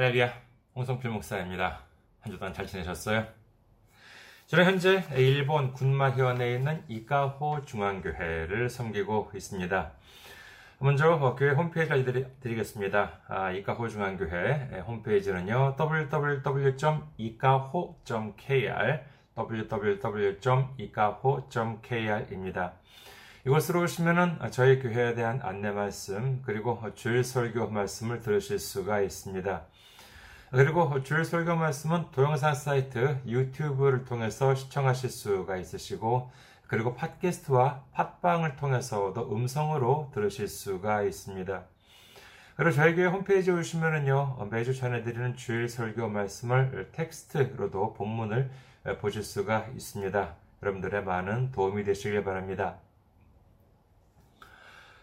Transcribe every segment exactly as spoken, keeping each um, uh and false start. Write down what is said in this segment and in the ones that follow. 할렐루야, 홍성필 목사입니다. 한 주 동안 잘 지내셨어요? 저는 현재 일본 군마현에 있는 이가호중앙교회를 섬기고 있습니다. 먼저 교회 홈페이지 알려드리겠습니다. 아, 이가호중앙교회 홈페이지는요, 더블유 더블유 더블유 점 이가호 점 케이알 더블유 더블유 더블유 점 이가호 점 케이알입니다. 이곳으로 오시면은 저희 교회에 대한 안내 말씀, 그리고 주일 설교 말씀을 들으실 수가 있습니다. 그리고 주일 설교 말씀은 동영상 사이트 유튜브를 통해서 시청하실 수가 있으시고, 그리고 팟캐스트와 팟빵을 통해서도 음성으로 들으실 수가 있습니다. 그리고 저희 교회 홈페이지에 오시면은요, 매주 전해드리는 주일 설교 말씀을 텍스트로도 본문을 보실 수가 있습니다. 여러분들의 많은 도움이 되시길 바랍니다.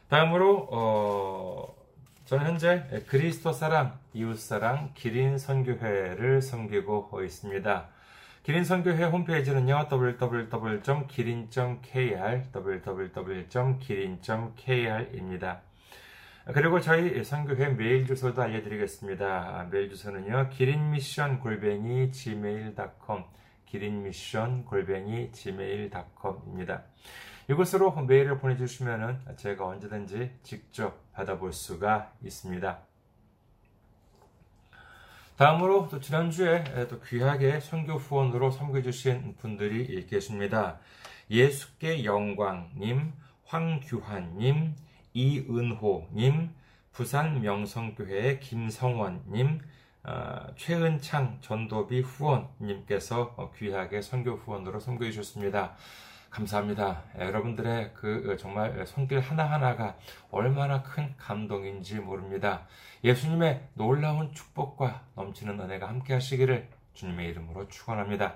다음으로 어, 저는 현재 그리스도 사랑, 이웃사랑, 기린선교회를 섬기고 있습니다. 기린선교회 홈페이지는요, 더블유 더블유 더블유 점 기린 점 케이알 더블유 더블유 더블유 점 기린 점 케이알입니다. 그리고 저희 선교회 메일 주소도 알려드리겠습니다. 메일 주소는요, 기린미션 골뱅이 지메일 닷컴 기린미션 골뱅이 지메일 닷컴입니다. 이곳으로 메일을 보내주시면 제가 언제든지 직접 받아볼 수가 있습니다. 다음으로 또 지난주에 또 귀하게 선교 후원으로 섬겨주신 분들이 계십니다. 예수께 영광님, 황규환님, 이은호님, 부산 명성교회 김성원님, 어, 최은창 전도비 후원님께서 귀하게 선교 후원으로 섬겨주셨습니다. 감사합니다. 여러분들의 그 정말 손길 하나하나가 얼마나 큰 감동인지 모릅니다. 예수님의 놀라운 축복과 넘치는 은혜가 함께 하시기를 주님의 이름으로 축원합니다.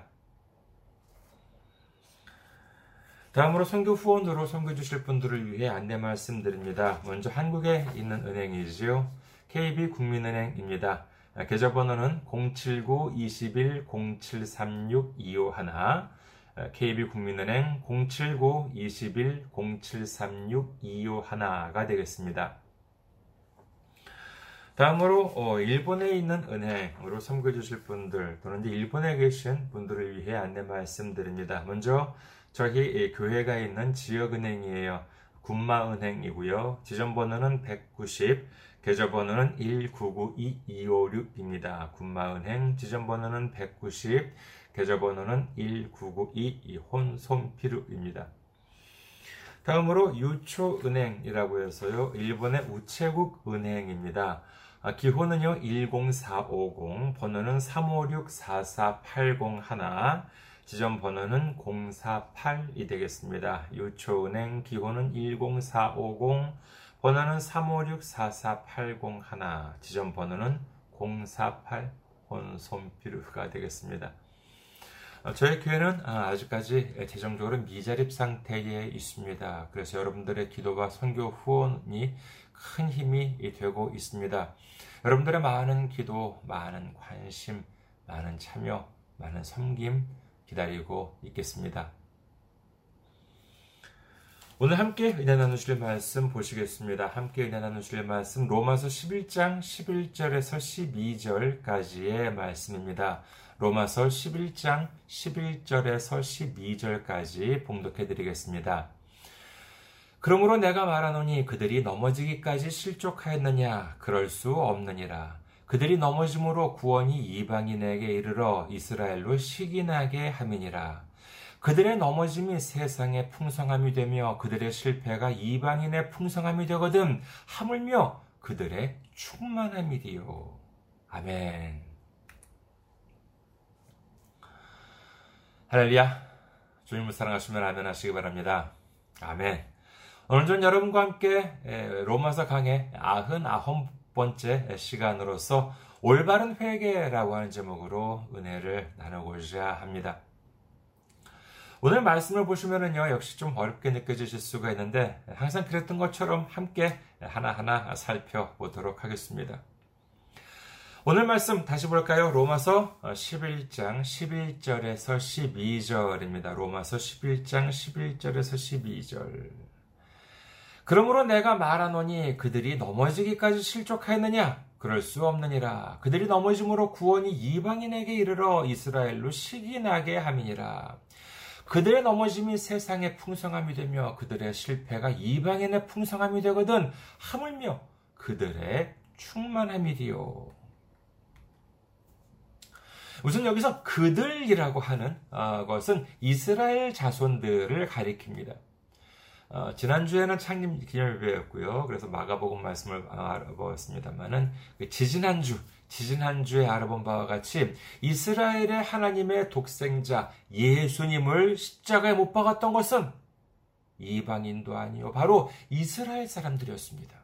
다음으로 선교 후원으로 선교 주실 분들을 위해 안내 말씀드립니다. 먼저 한국에 있는 은행이지요, 케이비국민은행입니다. 계좌번호는 공칠구 이일 공칠삼육 이오일, 케이비국민은행 공칠구 이일 공칠삼육 이오일가 되겠습니다. 다음으로 일본에 있는 은행으로 섬겨주실 분들 또는 일본에 계신 분들을 위해 안내 말씀드립니다. 먼저 저희 교회가 있는 지역은행이에요. 군마은행이고요. 지점번호는 백구십, 계좌번호는 일구구이이오육입니다. 군마은행 지점번호는 백구십, 계좌번호는 일구구이이 혼손피루입니다. 다음으로 유초은행이라고 해서요, 일본의 우체국 은행입니다. 아, 기호는요 일공사오공, 번호는 삼오육 사사팔공일, 지점번호는 공사팔이 되겠습니다. 유초은행 기호는 일공사오공, 번호는 삼오육 사사팔공일, 지점번호는 공사팔 혼손피루가 되겠습니다. 저희 교회는 아직까지 재정적으로 미자립 상태에 있습니다. 그래서 여러분들의 기도와 선교 후원이 큰 힘이 되고 있습니다. 여러분들의 많은 기도, 많은 관심, 많은 참여, 많은 섬김 기다리고 있겠습니다. 오늘 함께 은혜 나누실 말씀 보시겠습니다. 함께 은혜 나누실 말씀, 로마서 십일장 십일절에서 십이절까지의 말씀입니다. 로마서 십일장 십일절에서 십이절까지 봉독해드리겠습니다. 그러므로 내가 말하노니 그들이 넘어지기까지 실족하였느냐? 그럴 수 없느니라. 그들이 넘어짐으로 구원이 이방인에게 이르러 이스라엘로 시기나게 함이니라. 그들의 넘어짐이 세상의 풍성함이 되며 그들의 실패가 이방인의 풍성함이 되거든 하물며 그들의 충만함이디요. 아멘. 할렐루야, 주님을 사랑하시면 아멘 하시기 바랍니다. 아멘. 오늘 전 여러분과 함께 로마서 강의 구십구번째 시간으로서 올바른 회개라고 하는 제목으로 은혜를 나누고자 합니다. 오늘 말씀을 보시면은요, 역시 좀 어렵게 느껴지실 수가 있는데 항상 그랬던 것처럼 함께 하나하나 살펴보도록 하겠습니다. 오늘 말씀 다시 볼까요? 로마서 십일장 십일절에서 십이절입니다. 로마서 십일장 십일절에서 십이절. 그러므로 내가 말하노니 그들이 넘어지기까지 실족하였느냐? 그럴 수 없느니라. 그들이 넘어짐으로 구원이 이방인에게 이르러 이스라엘로 시기 나게 함이니라. 그들의 넘어짐이 세상의 풍성함이 되며 그들의 실패가 이방인의 풍성함이 되거든 하물며 그들의 충만함이디요. 우선 여기서 그들이라고 하는 것은 이스라엘 자손들을 가리킵니다. 어, 지난주에는 창립 기념일이었고요. 그래서 마가복음 말씀을 알아보았습니다만은 지지난주, 지지난주에 알아본 바와 같이 이스라엘의 하나님의 독생자 예수님을 십자가에 못 박았던 것은 이방인도 아니요 바로 이스라엘 사람들이었습니다.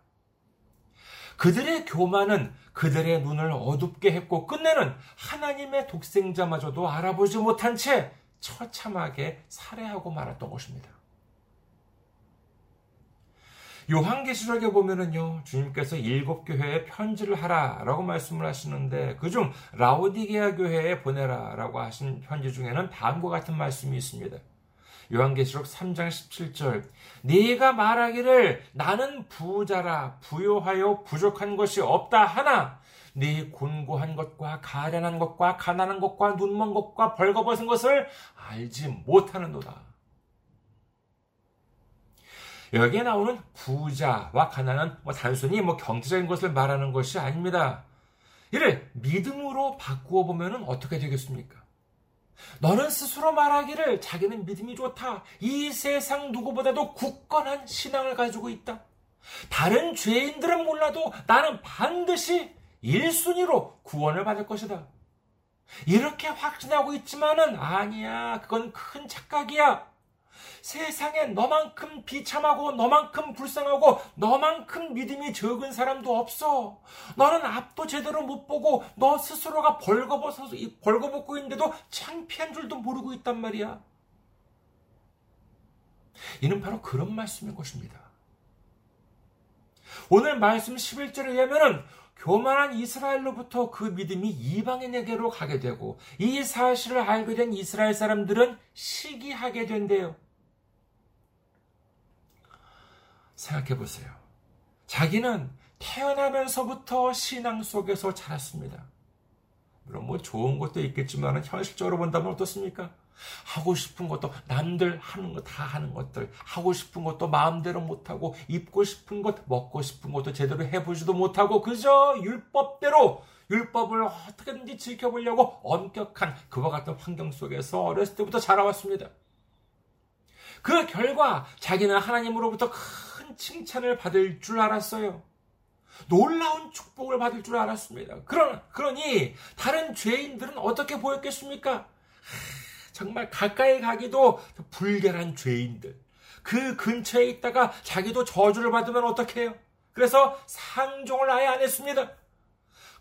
그들의 교만은 그들의 눈을 어둡게 했고 끝내는 하나님의 독생자마저도 알아보지 못한 채 처참하게 살해하고 말았던 것입니다. 요한계시록에 보면은요, 주님께서 일곱 교회에 편지를 하라라고 말씀을 하시는데, 그중 라오디게아 교회에 보내라라고 하신 편지 중에는 다음과 같은 말씀이 있습니다. 요한계시록 삼 장 십칠 절, 네가 말하기를 나는 부자라 부요하여 부족한 것이 없다 하나, 네 곤고한 것과 가련한 것과 가난한 것과 눈먼 것과 벌거벗은 것을 알지 못하는도다. 여기에 나오는 부자와 가난은 뭐 단순히 뭐 경제적인 것을 말하는 것이 아닙니다. 이를 믿음으로 바꾸어 보면 어떻게 되겠습니까? 너는 스스로 말하기를 자기는 믿음이 좋다. 이 세상 누구보다도 굳건한 신앙을 가지고 있다. 다른 죄인들은 몰라도 나는 반드시 일 순위로 구원을 받을 것이다. 이렇게 확신하고 있지만은 아니야. 그건 큰 착각이야. 세상에 너만큼 비참하고 너만큼 불쌍하고 너만큼 믿음이 적은 사람도 없어. 너는 앞도 제대로 못 보고 너 스스로가 벌거벗어서 벌거벗고 있는데도 창피한 줄도 모르고 있단 말이야. 이는 바로 그런 말씀인 것입니다. 오늘 말씀 십일 절에 의하면은 교만한 이스라엘로부터 그 믿음이 이방인에게로 가게 되고 이 사실을 알게 된 이스라엘 사람들은 시기하게 된대요. 생각해보세요. 자기는 태어나면서부터 신앙 속에서 자랐습니다. 물론 뭐 좋은 것도 있겠지만 현실적으로 본다면 어떻습니까? 하고 싶은 것도 남들 하는 거 다 하는 것들, 하고 싶은 것도 마음대로 못하고, 입고 싶은 것, 먹고 싶은 것도 제대로 해보지도 못하고, 그저 율법대로, 율법을 어떻게든지 지켜보려고 엄격한 그와 같은 환경 속에서 어렸을 때부터 자라왔습니다. 그 결과 자기는 하나님으로부터 큰 칭찬을 받을 줄 알았어요. 놀라운 축복을 받을 줄 알았습니다. 그러, 그러니 다른 죄인들은 어떻게 보였겠습니까? 정말 가까이 가기도 불결한 죄인들. 그 근처에 있다가 자기도 저주를 받으면 어떡해요? 그래서 상종을 아예 안 했습니다.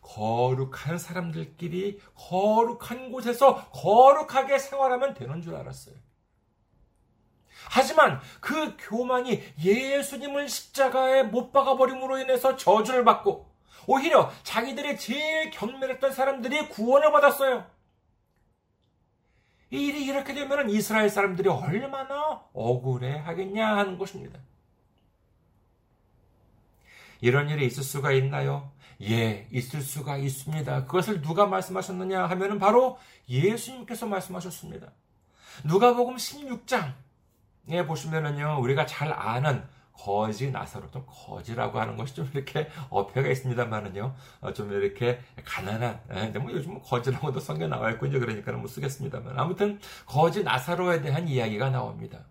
거룩한 사람들끼리 거룩한 곳에서 거룩하게 생활하면 되는 줄 알았어요. 하지만 그 교만이 예수님을 십자가에 못 박아버림으로 인해서 저주를 받고 오히려 자기들이 제일 경멸했던 사람들이 구원을 받았어요. 이 일이 이렇게 되면 이스라엘 사람들이 얼마나 억울해하겠냐 하는 것입니다. 이런 일이 있을 수가 있나요? 예, 있을 수가 있습니다. 그것을 누가 말씀하셨느냐 하면은 바로 예수님께서 말씀하셨습니다. 누가복음 십육 장에 보시면은요, 우리가 잘 아는 거지 나사로, 좀 거지라고 하는 것이 좀 이렇게 어폐가 있습니다만은요, 좀 이렇게 가난한, 근데 뭐 요즘은 거지라고도 성경에 나와 있고 이제 그러니까는 못 쓰겠습니다만, 아무튼 거지 나사로에 대한 이야기가 나옵니다.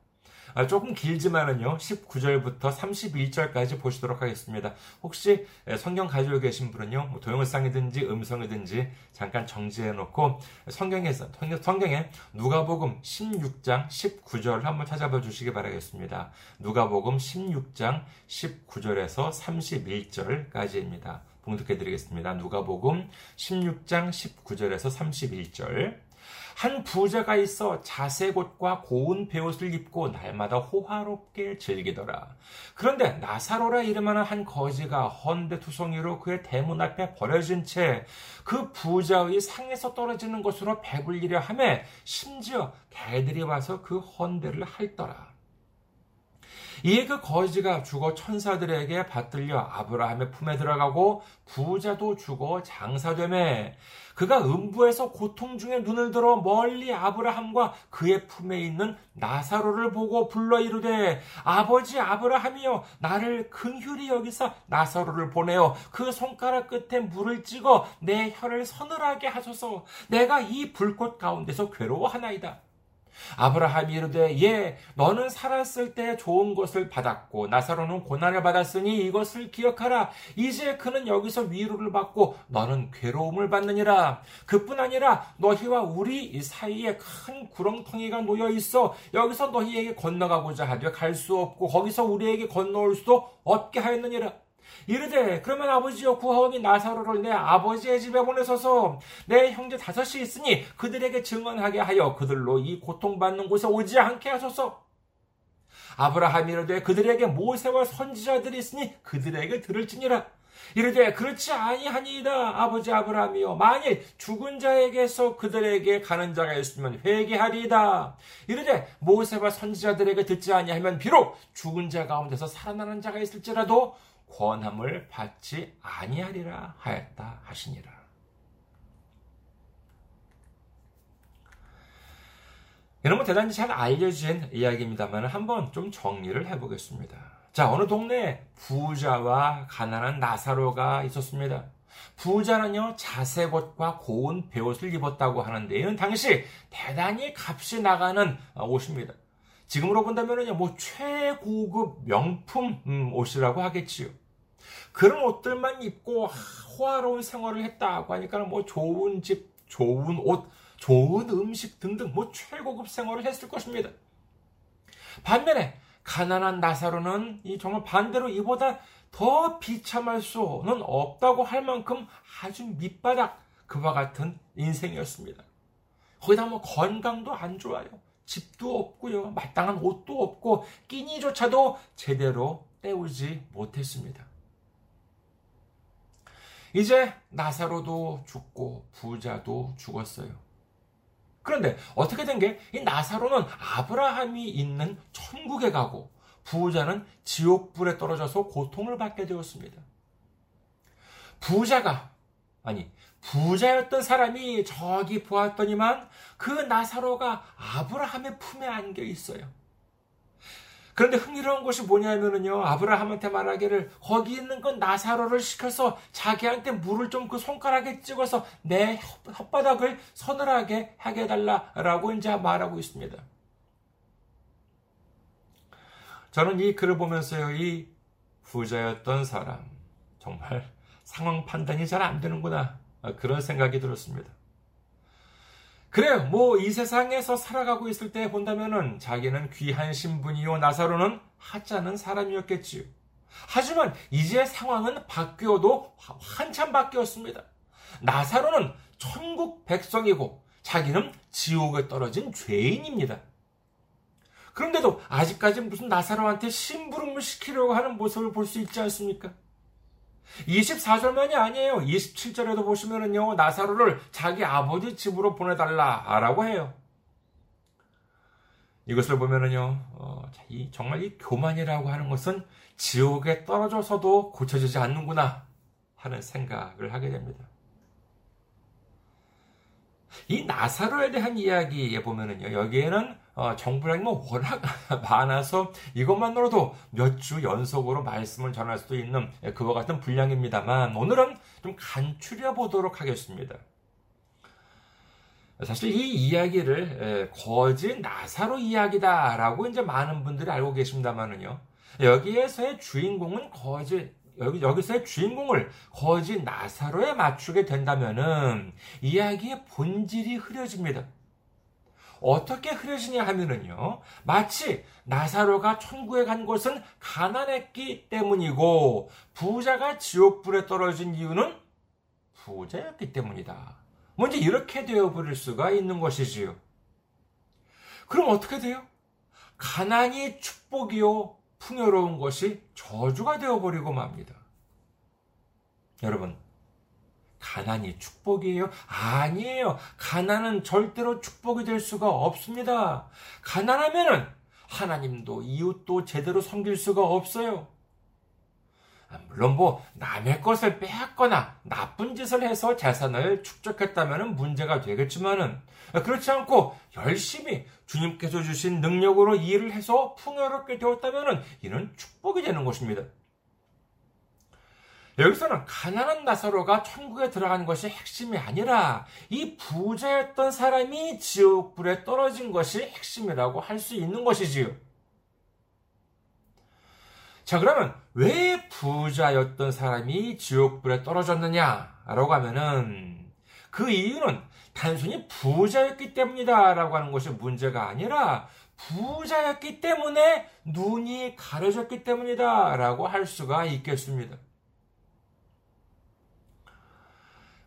조금 길지만은요, 십구 절부터 삼십일 절까지 보시도록 하겠습니다. 혹시 성경 가지고 계신 분은요, 동영상이든지 음성이든지 잠깐 정지해놓고 성경에서, 성경에 누가복음 십육 장 십구 절을 한번 찾아봐 주시기 바라겠습니다. 누가복음 십육 장 십구 절에서 삼십일 절까지입니다. 봉독해 드리겠습니다. 누가복음 십육 장 십구 절에서 삼십일 절. 한 부자가 있어 자색옷과 고운 베옷을 입고 날마다 호화롭게 즐기더라. 그런데 나사로라 이름하는 한 거지가 헌데투성이로 그의 대문 앞에 버려진 채 그 부자의 상에서 떨어지는 것으로 배불리려 하며 심지어 개들이 와서 그 헌데를 핥더라. 이에 그 거지가 죽어 천사들에게 받들려 아브라함의 품에 들어가고 부자도 죽어 장사되매 그가 음부에서 고통 중에 눈을 들어 멀리 아브라함과 그의 품에 있는 나사로를 보고 불러 이르되 아버지 아브라함이여 나를 긍휼히 여기사 나사로를 보내어 그 손가락 끝에 물을 찍어 내 혀를 서늘하게 하소서 내가 이 불꽃 가운데서 괴로워하나이다. 아브라함이 이르되 예 너는 살았을 때 좋은 것을 받았고 나사로는 고난을 받았으니 이것을 기억하라. 이제 그는 여기서 위로를 받고 너는 괴로움을 받느니라. 그뿐 아니라 너희와 우리 사이에 큰 구렁텅이가 놓여 있어 여기서 너희에게 건너가고자 하되 갈 수 없고 거기서 우리에게 건너올 수도 없게 하였느니라. 이르되 그러면 아버지여 구하오니 나사로를 내 아버지의 집에 보내소서. 내 형제 다섯이 있으니 그들에게 증언하게 하여 그들로 이 고통받는 곳에 오지 않게 하소서. 아브라함이 이르되 그들에게 모세와 선지자들이 있으니 그들에게 들을지니라. 이르되 그렇지 아니하니이다. 아버지 아브라함이여 만일 죽은 자에게서 그들에게 가는 자가 있으면 회개하리이다. 이르되 모세와 선지자들에게 듣지 아니하면 비록 죽은 자 가운데서 살아나는 자가 있을지라도 권함을 받지 아니하리라 하였다 하시니라. 여러분 대단히 잘 알려진 이야기입니다만 한번 좀 정리를 해보겠습니다. 자, 어느 동네에 부자와 가난한 나사로가 있었습니다. 부자는요 자색 옷과 고운 베옷을 입었다고 하는데 이는 당시 대단히 값이 나가는 옷입니다. 지금으로 본다면 뭐 최고급 명품 옷이라고 하겠지요. 그런 옷들만 입고 호화로운 생활을 했다고 하니까 뭐 좋은 집, 좋은 옷, 좋은 음식 등등 뭐 최고급 생활을 했을 것입니다. 반면에 가난한 나사로는 정말 반대로 이보다 더 비참할 수는 없다고 할 만큼 아주 밑바닥 그와 같은 인생이었습니다. 거기다 뭐 건강도 안 좋아요. 집도 없고요. 마땅한 옷도 없고 끼니조차도 제대로 때우지 못했습니다. 이제 나사로도 죽고 부자도 죽었어요. 그런데 어떻게 된 게 이 나사로는 아브라함이 있는 천국에 가고 부자는 지옥불에 떨어져서 고통을 받게 되었습니다. 부자가 아니 부자였던 사람이 저기 보았더니만 그 나사로가 아브라함의 품에 안겨 있어요. 그런데 흥미로운 것이 뭐냐면요. 아브라함한테 말하기를 거기 있는 건 나사로를 시켜서 자기한테 물을 좀 그 손가락에 찍어서 내 혓바닥을 서늘하게 하게 해달라라고 이제 말하고 있습니다. 저는 이 글을 보면서요. 이 부자였던 사람 정말 상황 판단이 잘 안 되는구나. 그런 생각이 들었습니다. 그래요. 뭐 이 세상에서 살아가고 있을 때 본다면은 자기는 귀한 신분이요 나사로는 하찮은 사람이었겠지요. 하지만 이제 상황은 바뀌어도 한참 바뀌었습니다. 나사로는 천국 백성이고 자기는 지옥에 떨어진 죄인입니다. 그런데도 아직까지 무슨 나사로한테 심부름을 시키려고 하는 모습을 볼 수 있지 않습니까? 이십사 절만이 아니에요. 이십칠 절에도 보시면은요, 나사로를 자기 아버지 집으로 보내달라라고 해요. 이것을 보면은요, 어, 이, 정말 이 교만이라고 하는 것은 지옥에 떨어져서도 고쳐지지 않는구나 하는 생각을 하게 됩니다. 이 나사로에 대한 이야기에 보면은요, 여기에는 어, 정보량이 뭐 워낙 많아서 이것만으로도 몇 주 연속으로 말씀을 전할 수도 있는 그와 같은 분량입니다만 오늘은 좀 간추려 보도록 하겠습니다. 사실 이 이야기를 거짓 나사로 이야기다라고 이제 많은 분들이 알고 계십니다만은요. 여기에서의 주인공은 거짓 여기, 여기서의 주인공을 거짓 나사로에 맞추게 된다면은 이야기의 본질이 흐려집니다. 어떻게 흐려지냐 하면은요, 마치 나사로가 천국에 간 것은 가난했기 때문이고, 부자가 지옥불에 떨어진 이유는 부자였기 때문이다. 먼저 이렇게 되어버릴 수가 있는 것이지요. 그럼 어떻게 돼요? 가난이 축복이요, 풍요로운 것이 저주가 되어버리고 맙니다. 여러분, 가난이 축복이에요? 아니에요. 가난은 절대로 축복이 될 수가 없습니다. 가난하면은 하나님도 이웃도 제대로 섬길 수가 없어요. 물론 뭐 남의 것을 빼앗거나 나쁜 짓을 해서 재산을 축적했다면 문제가 되겠지만은 그렇지 않고 열심히 주님께서 주신 능력으로 일을 해서 풍요롭게 되었다면은 이는 축복이 되는 것입니다. 여기서는 가난한 나사로가 천국에 들어간 것이 핵심이 아니라 이 부자였던 사람이 지옥불에 떨어진 것이 핵심이라고 할 수 있는 것이지요. 자, 그러면 왜 부자였던 사람이 지옥불에 떨어졌느냐라고 하면은 그 이유는 단순히 부자였기 때문이다라고 하는 것이 문제가 아니라 부자였기 때문에 눈이 가려졌기 때문이다라고 할 수가 있겠습니다.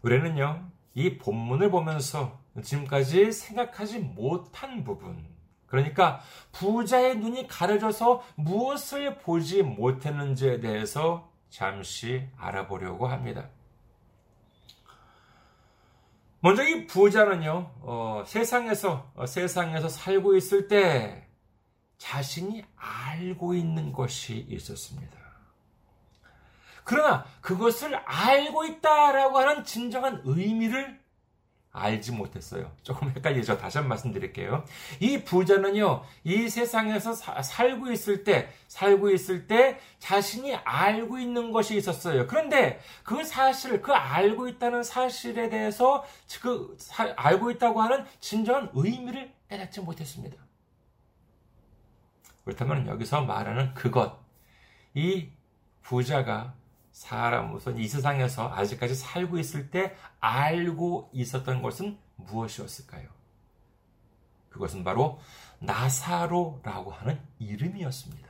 우리는요, 이 본문을 보면서 지금까지 생각하지 못한 부분, 그러니까 부자의 눈이 가려져서 무엇을 보지 못했는지에 대해서 잠시 알아보려고 합니다. 먼저 이 부자는요, 어, 세상에서, 어, 세상에서 살고 있을 때 자신이 알고 있는 것이 있었습니다. 그러나 그것을 알고 있다라고 하는 진정한 의미를 알지 못했어요. 조금 헷갈리죠? 다시 한번 말씀드릴게요. 이 부자는요, 이 세상에서 사, 살고 있을 때, 살고 있을 때 자신이 알고 있는 것이 있었어요. 그런데 그 사실, 그 알고 있다는 사실에 대해서 그 사, 알고 있다고 하는 진정한 의미를 깨닫지 못했습니다. 그렇다면 여기서 말하는 그것, 이 부자가 사람, 우선 이 세상에서 아직까지 살고 있을 때 알고 있었던 것은 무엇이었을까요? 그것은 바로 나사로라고 하는 이름이었습니다.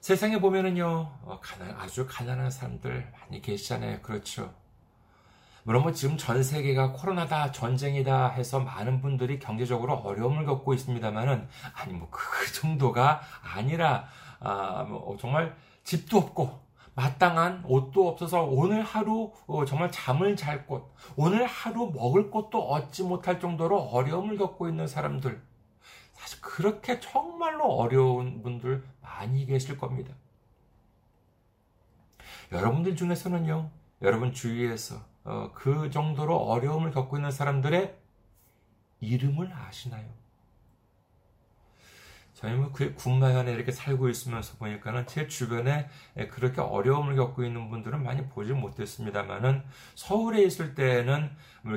세상에 보면은요, 가난, 아주 가난한 사람들 많이 계시잖아요. 그렇죠. 물론 뭐 지금 전 세계가 코로나다, 전쟁이다 해서 많은 분들이 경제적으로 어려움을 겪고 있습니다만은, 아니 뭐 그 정도가 아니라, 아, 뭐, 정말 집도 없고 마땅한 옷도 없어서 오늘 하루 어, 정말 잠을 잘 곳, 오늘 하루 먹을 것도 얻지 못할 정도로 어려움을 겪고 있는 사람들, 사실 그렇게 정말로 어려운 분들 많이 계실 겁니다. 여러분들 중에서는요, 여러분 주위에서 어, 그 정도로 어려움을 겪고 있는 사람들의 이름을 아시나요? 저희는 군마현에 이렇게 살고 있으면서 보니까는 제 주변에 그렇게 어려움을 겪고 있는 분들은 많이 보지 못했습니다만은 서울에 있을 때는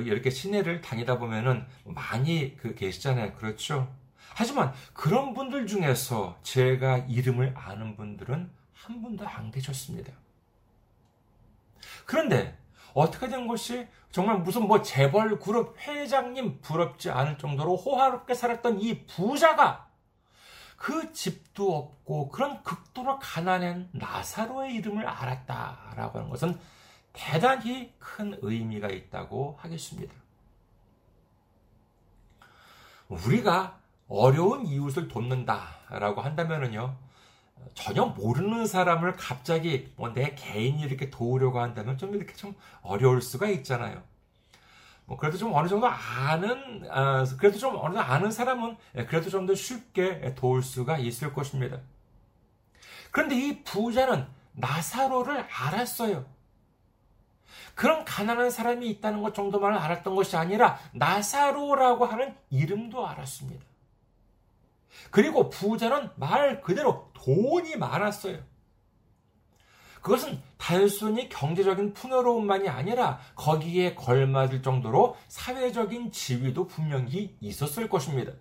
이렇게 시내를 다니다 보면은 많이 그 계시잖아요. 그렇죠. 하지만 그런 분들 중에서 제가 이름을 아는 분들은 한 분도 안 계셨습니다. 그런데 어떻게 된 것이 정말 무슨 뭐 재벌 그룹 회장님 부럽지 않을 정도로 호화롭게 살았던 이 부자가 그 집도 없고 그런 극도로 가난한 나사로의 이름을 알았다라고 하는 것은 대단히 큰 의미가 있다고 하겠습니다. 우리가 어려운 이웃을 돕는다라고 한다면은요, 전혀 모르는 사람을 갑자기 뭐 내 개인이 이렇게 도우려고 한다면 좀 이렇게 좀 어려울 수가 있잖아요. 그래도 좀 어느 정도 아는, 그래도 좀 어느 정도 아는 사람은 그래도 좀 더 쉽게 도울 수가 있을 것입니다. 그런데 이 부자는 나사로를 알았어요. 그런 가난한 사람이 있다는 것 정도만 알았던 것이 아니라 나사로라고 하는 이름도 알았습니다. 그리고 부자는 말 그대로 돈이 많았어요. 그것은 단순히 경제적인 풍요로움만이 아니라 거기에 걸맞을 정도로 사회적인 지위도 분명히 있었을 것입니다.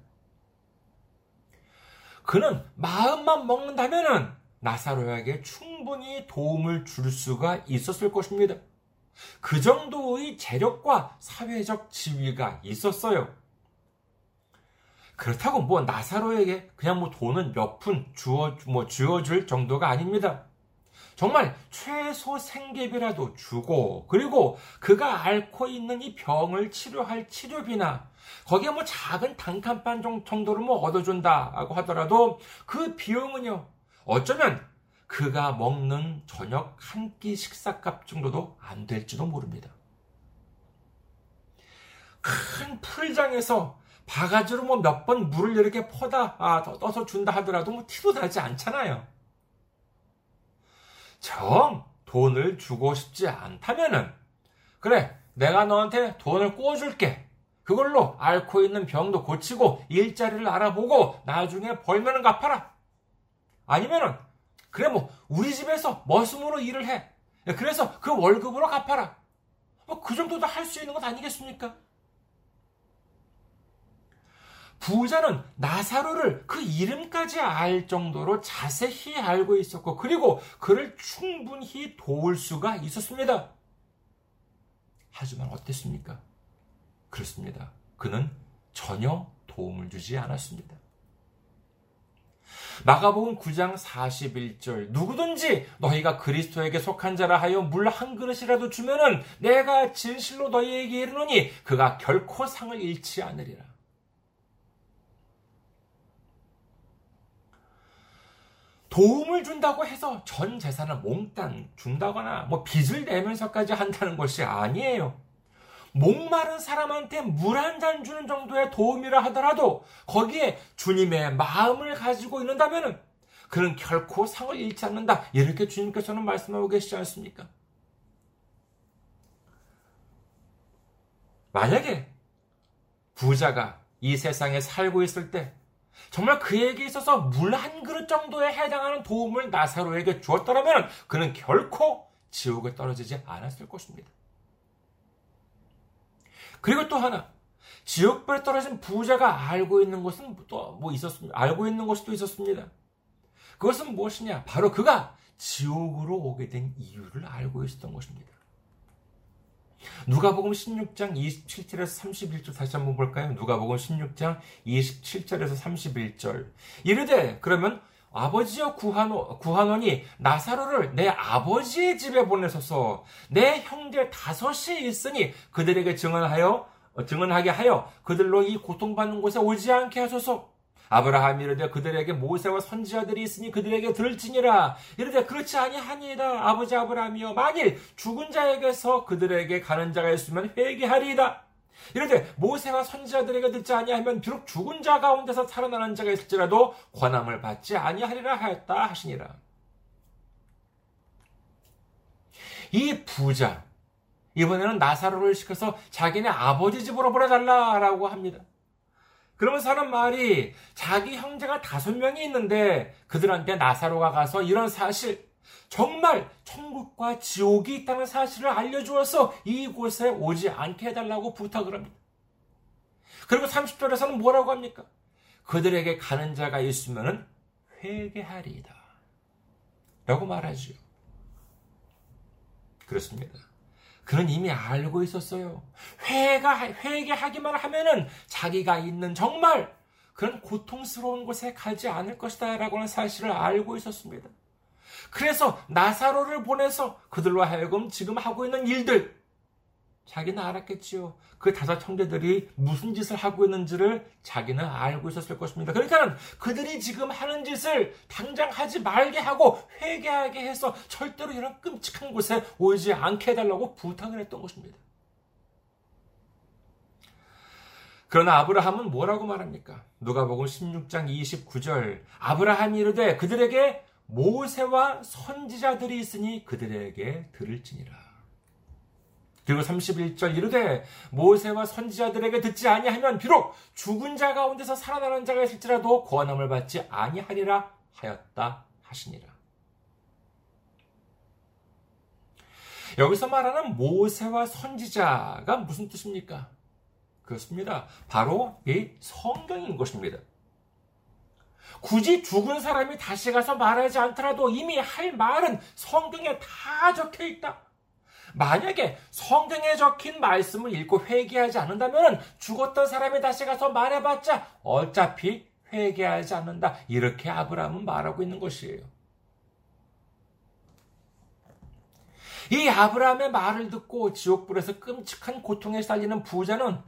그는 마음만 먹는다면은 나사로에게 충분히 도움을 줄 수가 있었을 것입니다. 그 정도의 재력과 사회적 지위가 있었어요. 그렇다고 뭐 나사로에게 그냥 뭐 돈은 몇 푼 주어, 뭐 주어줄 정도가 아닙니다. 정말 최소 생계비라도 주고, 그리고 그가 앓고 있는 이 병을 치료할 치료비나, 거기에 뭐 작은 단칸반 정도로 뭐 얻어준다고 하더라도 그 비용은요, 어쩌면 그가 먹는 저녁 한 끼 식사값 정도도 안 될지도 모릅니다. 큰 풀장에서 바가지로 뭐 몇 번 물을 이렇게 퍼다, 아, 떠서 준다 하더라도 뭐 티도 나지 않잖아요. 정 돈을 주고 싶지 않다면은, 그래, 내가 너한테 돈을 꼬아줄게. 그걸로 앓고 있는 병도 고치고 일자리를 알아보고 나중에 벌면은 갚아라. 아니면은, 그래 뭐 우리 집에서 머슴으로 일을 해. 그래서 그 월급으로 갚아라. 뭐 그 정도도 할 수 있는 것 아니겠습니까? 부자는 나사로를 그 이름까지 알 정도로 자세히 알고 있었고, 그리고 그를 충분히 도울 수가 있었습니다. 하지만 어땠습니까? 그렇습니다. 그는 전혀 도움을 주지 않았습니다. 마가복음 구 장 사십일 절, 누구든지 너희가 그리스도에게 속한 자라 하여 물 한 그릇이라도 주면은 내가 진실로 너희에게 이르노니 그가 결코 상을 잃지 않으리라. 도움을 준다고 해서 전 재산을 몽땅 준다거나 뭐 빚을 내면서까지 한다는 것이 아니에요. 목마른 사람한테 물 한 잔 주는 정도의 도움이라 하더라도 거기에 주님의 마음을 가지고 있는다면 그는 결코 상을 잃지 않는다. 이렇게 주님께서는 말씀하고 계시지 않습니까? 만약에 부자가 이 세상에 살고 있을 때 정말 그에게 있어서 물 한 그릇 정도에 해당하는 도움을 나사로에게 주었더라면 그는 결코 지옥에 떨어지지 않았을 것입니다. 그리고 또 하나, 지옥불에 떨어진 부자가 알고 있는 것은 또 뭐 있었습니다. 알고 있는 것이 또 있었습니다. 그것은 무엇이냐? 바로 그가 지옥으로 오게 된 이유를 알고 있었던 것입니다. 누가복음 십육 장 이십칠 절에서 삼십일 절 다시 한번 볼까요? 누가복음 십육 장 이십칠 절에서 삼십일 절. 이르되 그러면 아버지여 구하노, 구하노니 나사로를 내 아버지의 집에 보내소서. 내 형제 다섯이 있으니 그들에게 증언하여 증언하게 하여 그들로 이 고통받는 곳에 오지 않게 하소서. 아브라함이 이르되 그들에게 모세와 선지자들이 있으니 그들에게 들을지니라. 이르되 그렇지 아니하니이다. 아버지 아브라함이여, 만일 죽은 자에게서 그들에게 가는 자가 있으면 회개하리이다. 이르되 모세와 선지자들에게 듣지 아니하면 비록 죽은 자 가운데서 살아나는 자가 있을지라도 권함을 받지 아니하리라 하였다 하시니라. 이 부자, 이번에는 나사로를 시켜서 자기네 아버지 집으로 보내달라라고 합니다. 그러면서 하는 말이, 자기 형제가 다섯 명이 있는데 그들한테 나사로가 가서 이런 사실, 정말 천국과 지옥이 있다는 사실을 알려주어서 이곳에 오지 않게 해달라고 부탁을 합니다. 그리고 삼십 절에서는 뭐라고 합니까? 그들에게 가는 자가 있으면 회개하리이다 라고 말하지요. 그렇습니다. 그는 이미 알고 있었어요. 회개가, 회개하기만 하면은 자기가 있는 정말 그런 고통스러운 곳에 가지 않을 것이다 라고 하는 사실을 알고 있었습니다. 그래서 나사로를 보내서 그들로 하여금 지금 하고 있는 일들, 자기는 알았겠지요. 그 다섯 형제들이 무슨 짓을 하고 있는지를 자기는 알고 있었을 것입니다. 그러니까는 그들이 지금 하는 짓을 당장 하지 말게 하고 회개하게 해서 절대로 이런 끔찍한 곳에 오지 않게 해달라고 부탁을 했던 것입니다. 그러나 아브라함은 뭐라고 말합니까? 누가복음 십육 장 이십구 절, 아브라함이 이르되 그들에게 모세와 선지자들이 있으니 그들에게 들을지니라. 그리고 삼십일 절, 이르되 모세와 선지자들에게 듣지 아니하면 비록 죽은 자 가운데서 살아나는 자가 있을지라도 권함을 받지 아니하리라 하였다 하시니라. 여기서 말하는 모세와 선지자가 무슨 뜻입니까? 그렇습니다. 바로 이 성경인 것입니다. 굳이 죽은 사람이 다시 가서 말하지 않더라도 이미 할 말은 성경에 다 적혀 있다. 만약에 성경에 적힌 말씀을 읽고 회개하지 않는다면 죽었던 사람이 다시 가서 말해봤자 어차피 회개하지 않는다. 이렇게 아브라함은 말하고 있는 것이에요. 이 아브라함의 말을 듣고 지옥불에서 끔찍한 고통에 시달리는 부자는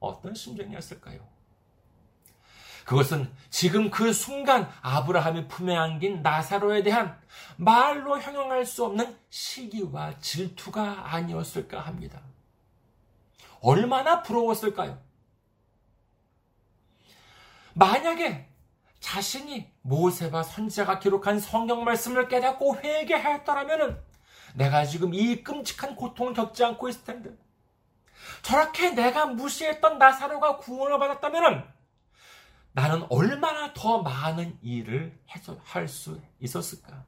어떤 심정이었을까요? 그것은 지금 그 순간 아브라함이 품에 안긴 나사로에 대한 말로 형용할 수 없는 시기와 질투가 아니었을까 합니다. 얼마나 부러웠을까요? 만약에 자신이 모세와 선지자가 기록한 성경 말씀을 깨닫고 회개하였더라면 내가 지금 이 끔찍한 고통을 겪지 않고 있을 텐데, 저렇게 내가 무시했던 나사로가 구원을 받았다면 나는 얼마나 더 많은 일을 할 수 있었을까?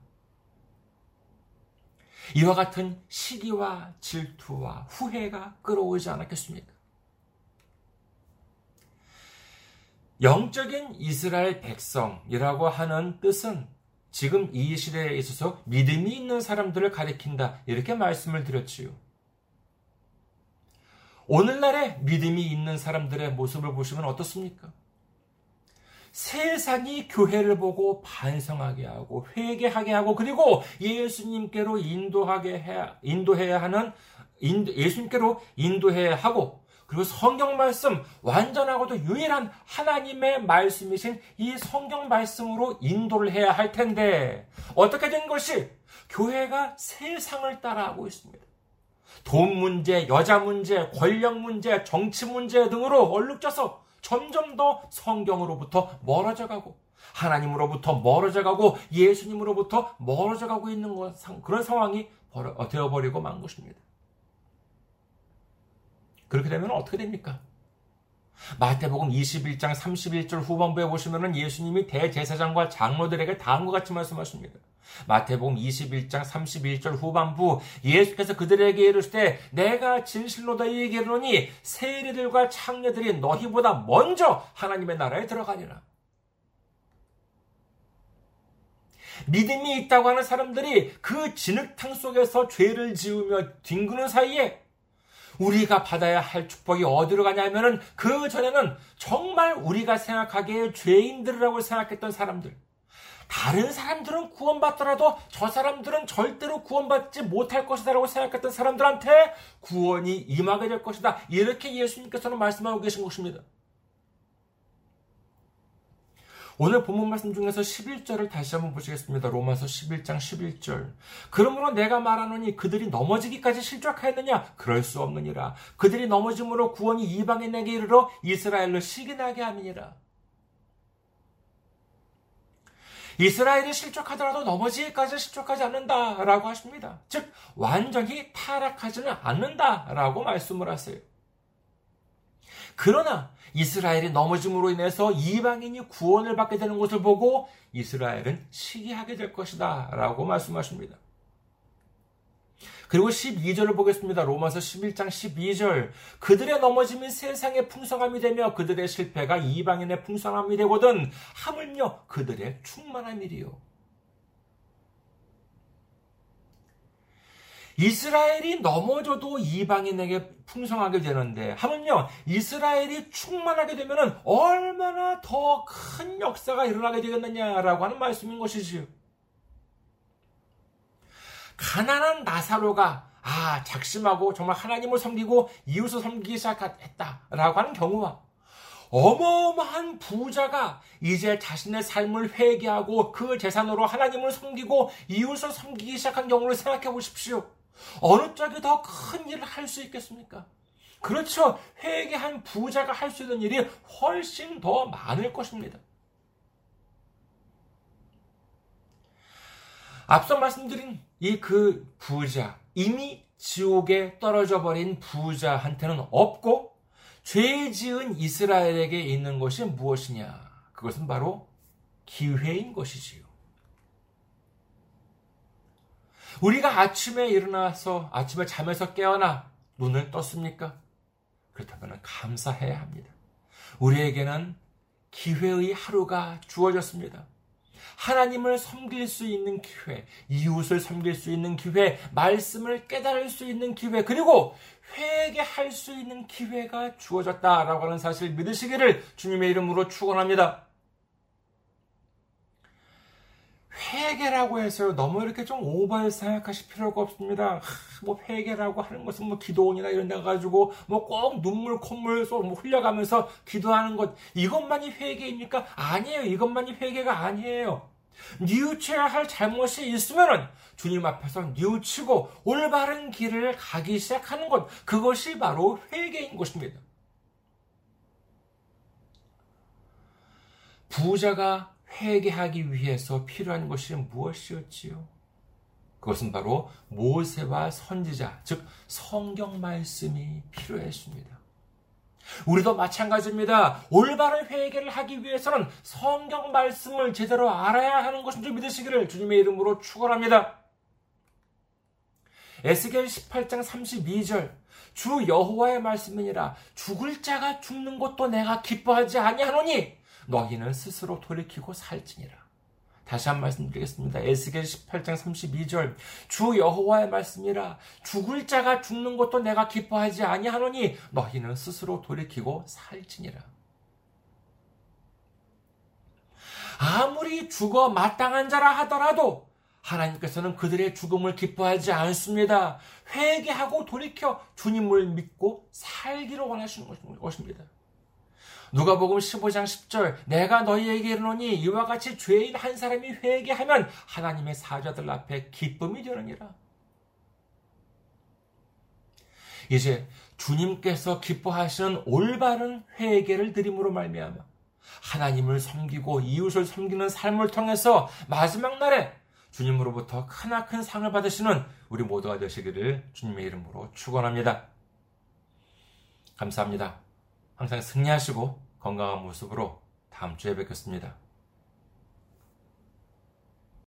이와 같은 시기와 질투와 후회가 끌어오지 않았겠습니까? 영적인 이스라엘 백성이라고 하는 뜻은 지금 이 시대에 있어서 믿음이 있는 사람들을 가리킨다, 이렇게 말씀을 드렸지요. 오늘날의 믿음이 있는 사람들의 모습을 보시면 어떻습니까? 세상이 교회를 보고 반성하게 하고 회개하게 하고 그리고 예수님께로 인도하게 해야, 인도해야 하는 인도, 예수님께로 인도해야 하고 그리고 성경 말씀, 완전하고도 유일한 하나님의 말씀이신 이 성경 말씀으로 인도를 해야 할 텐데 어떻게 된 것이 교회가 세상을 따라하고 있습니다. 돈 문제, 여자 문제, 권력 문제, 정치 문제 등으로 얼룩져서 점점 더 성경으로부터 멀어져 가고 하나님으로부터 멀어져 가고 예수님으로부터 멀어져 가고 있는 것, 그런 상황이 되어버리고 만 것입니다. 그렇게 되면 어떻게 됩니까? 마태복음 이십일 장 삼십일 절 후반부에 보시면 예수님이 대제사장과 장로들에게 다음과 같이 말씀하십니다. 마태복음 이십일 장 삼십일 절 후반부, 예수께서 그들에게 이르시되 내가 진실로 너희에게 이르노니 세리들과 창녀들이 너희보다 먼저 하나님의 나라에 들어가리라. 믿음이 있다고 하는 사람들이 그 진흙탕 속에서 죄를 지으며 뒹구는 사이에 우리가 받아야 할 축복이 어디로 가냐면은 그 전에는 정말 우리가 생각하기에 죄인들이라고 생각했던 사람들, 다른 사람들은 구원받더라도 저 사람들은 절대로 구원받지 못할 것이다라고 생각했던 사람들한테 구원이 임하게 될 것이다, 이렇게 예수님께서는 말씀하고 계신 것입니다. 오늘 본문 말씀 중에서 십일 절을 다시 한번 보시겠습니다. 로마서 십일 장 십일 절. 그러므로 내가 말하노니 그들이 넘어지기까지 실족하였느냐? 그럴 수 없느니라. 그들이 넘어짐으로 구원이 이방인에게 이르러 이스라엘로 시기나게 함이니라. 이스라엘이 실족하더라도 넘어지기까지 실족하지 않는다라고 하십니다. 즉 완전히 타락하지는 않는다라고 말씀을 하세요. 그러나 이스라엘이 넘어짐으로 인해서 이방인이 구원을 받게 되는 것을 보고 이스라엘은 시기하게 될 것이다 라고 말씀하십니다. 그리고 십이 절을 보겠습니다. 로마서 십일 장 십이 절. 그들의 넘어짐이 세상의 풍성함이 되며 그들의 실패가 이방인의 풍성함이 되거든 하물며 그들의 충만함이리요. 이스라엘이 넘어져도 이방인에게 풍성하게 되는데 하물며 이스라엘이 충만하게 되면 얼마나 더 큰 역사가 일어나게 되겠느냐라고 하는 말씀인 것이지요. 가난한 나사로가 아 작심하고 정말 하나님을 섬기고 이웃을 섬기기 시작했다라고 하는 경우와 어마어마한 부자가 이제 자신의 삶을 회개하고 그 재산으로 하나님을 섬기고 이웃을 섬기기 시작한 경우를 생각해 보십시오. 어느 쪽이 더 큰 일을 할 수 있겠습니까? 그렇죠. 회개한 부자가 할 수 있는 일이 훨씬 더 많을 것입니다. 앞서 말씀드린 이 그 부자, 이미 지옥에 떨어져 버린 부자한테는 없고 죄 지은 이스라엘에게 있는 것이 무엇이냐? 그것은 바로 기회인 것이지요. 우리가 아침에 일어나서 아침에 잠에서 깨어나 눈을 떴습니까? 그렇다면 감사해야 합니다. 우리에게는 기회의 하루가 주어졌습니다. 하나님을 섬길 수 있는 기회, 이웃을 섬길 수 있는 기회, 말씀을 깨달을 수 있는 기회, 그리고 회개할 수 있는 기회가 주어졌다라고 하는 사실을 믿으시기를 주님의 이름으로 축원합니다. 회개라고 해서 너무 이렇게 좀 오바해 생각하실 필요가 없습니다. 하, 뭐 회개라고 하는 것은 뭐 기도원이나 이런 데 가지고 뭐 꼭 눈물 콧물 쏟 뭐 흘려가면서 기도하는 것, 이것만이 회개입니까? 아니에요. 이것만이 회개가 아니에요. 뉘우쳐야 할 잘못이 있으면은 주님 앞에서 뉘우치고 올바른 길을 가기 시작하는 것, 그것이 바로 회개인 것입니다. 부자가 회개하기 위해서 필요한 것이 무엇이었지요? 그것은 바로 모세와 선지자, 즉 성경 말씀이 필요했습니다. 우리도 마찬가지입니다. 올바른 회개를 하기 위해서는 성경 말씀을 제대로 알아야 하는 것인 줄 믿으시기를 주님의 이름으로 축원합니다. 에스겔 십팔 장 삼십이 절, 주 여호와의 말씀이니라. 죽을 자가 죽는 것도 내가 기뻐하지 아니하노니 너희는 스스로 돌이키고 살지니라. 다시 한 말씀 드리겠습니다. 에스겔 십팔 장 삼십이 절, 주 여호와의 말씀이라. 죽을 자가 죽는 것도 내가 기뻐하지 아니하노니 너희는 스스로 돌이키고 살지니라. 아무리 죽어 마땅한 자라 하더라도 하나님께서는 그들의 죽음을 기뻐하지 않습니다. 회개하고 돌이켜 주님을 믿고 살기로 원하시는 것입니다. 누가복음 십오 장 십 절, 내가 너희에게 이르노니 이와 같이 죄인 한 사람이 회개하면 하나님의 사자들 앞에 기쁨이 되느니라. 이제 주님께서 기뻐하시는 올바른 회개를 드림으로 말미암아 하나님을 섬기고 이웃을 섬기는 삶을 통해서 마지막 날에 주님으로부터 크나큰 상을 받으시는 우리 모두가 되시기를 주님의 이름으로 축원합니다. 감사합니다. 항상 승리하시고 건강한 모습으로 다음 주에 뵙겠습니다.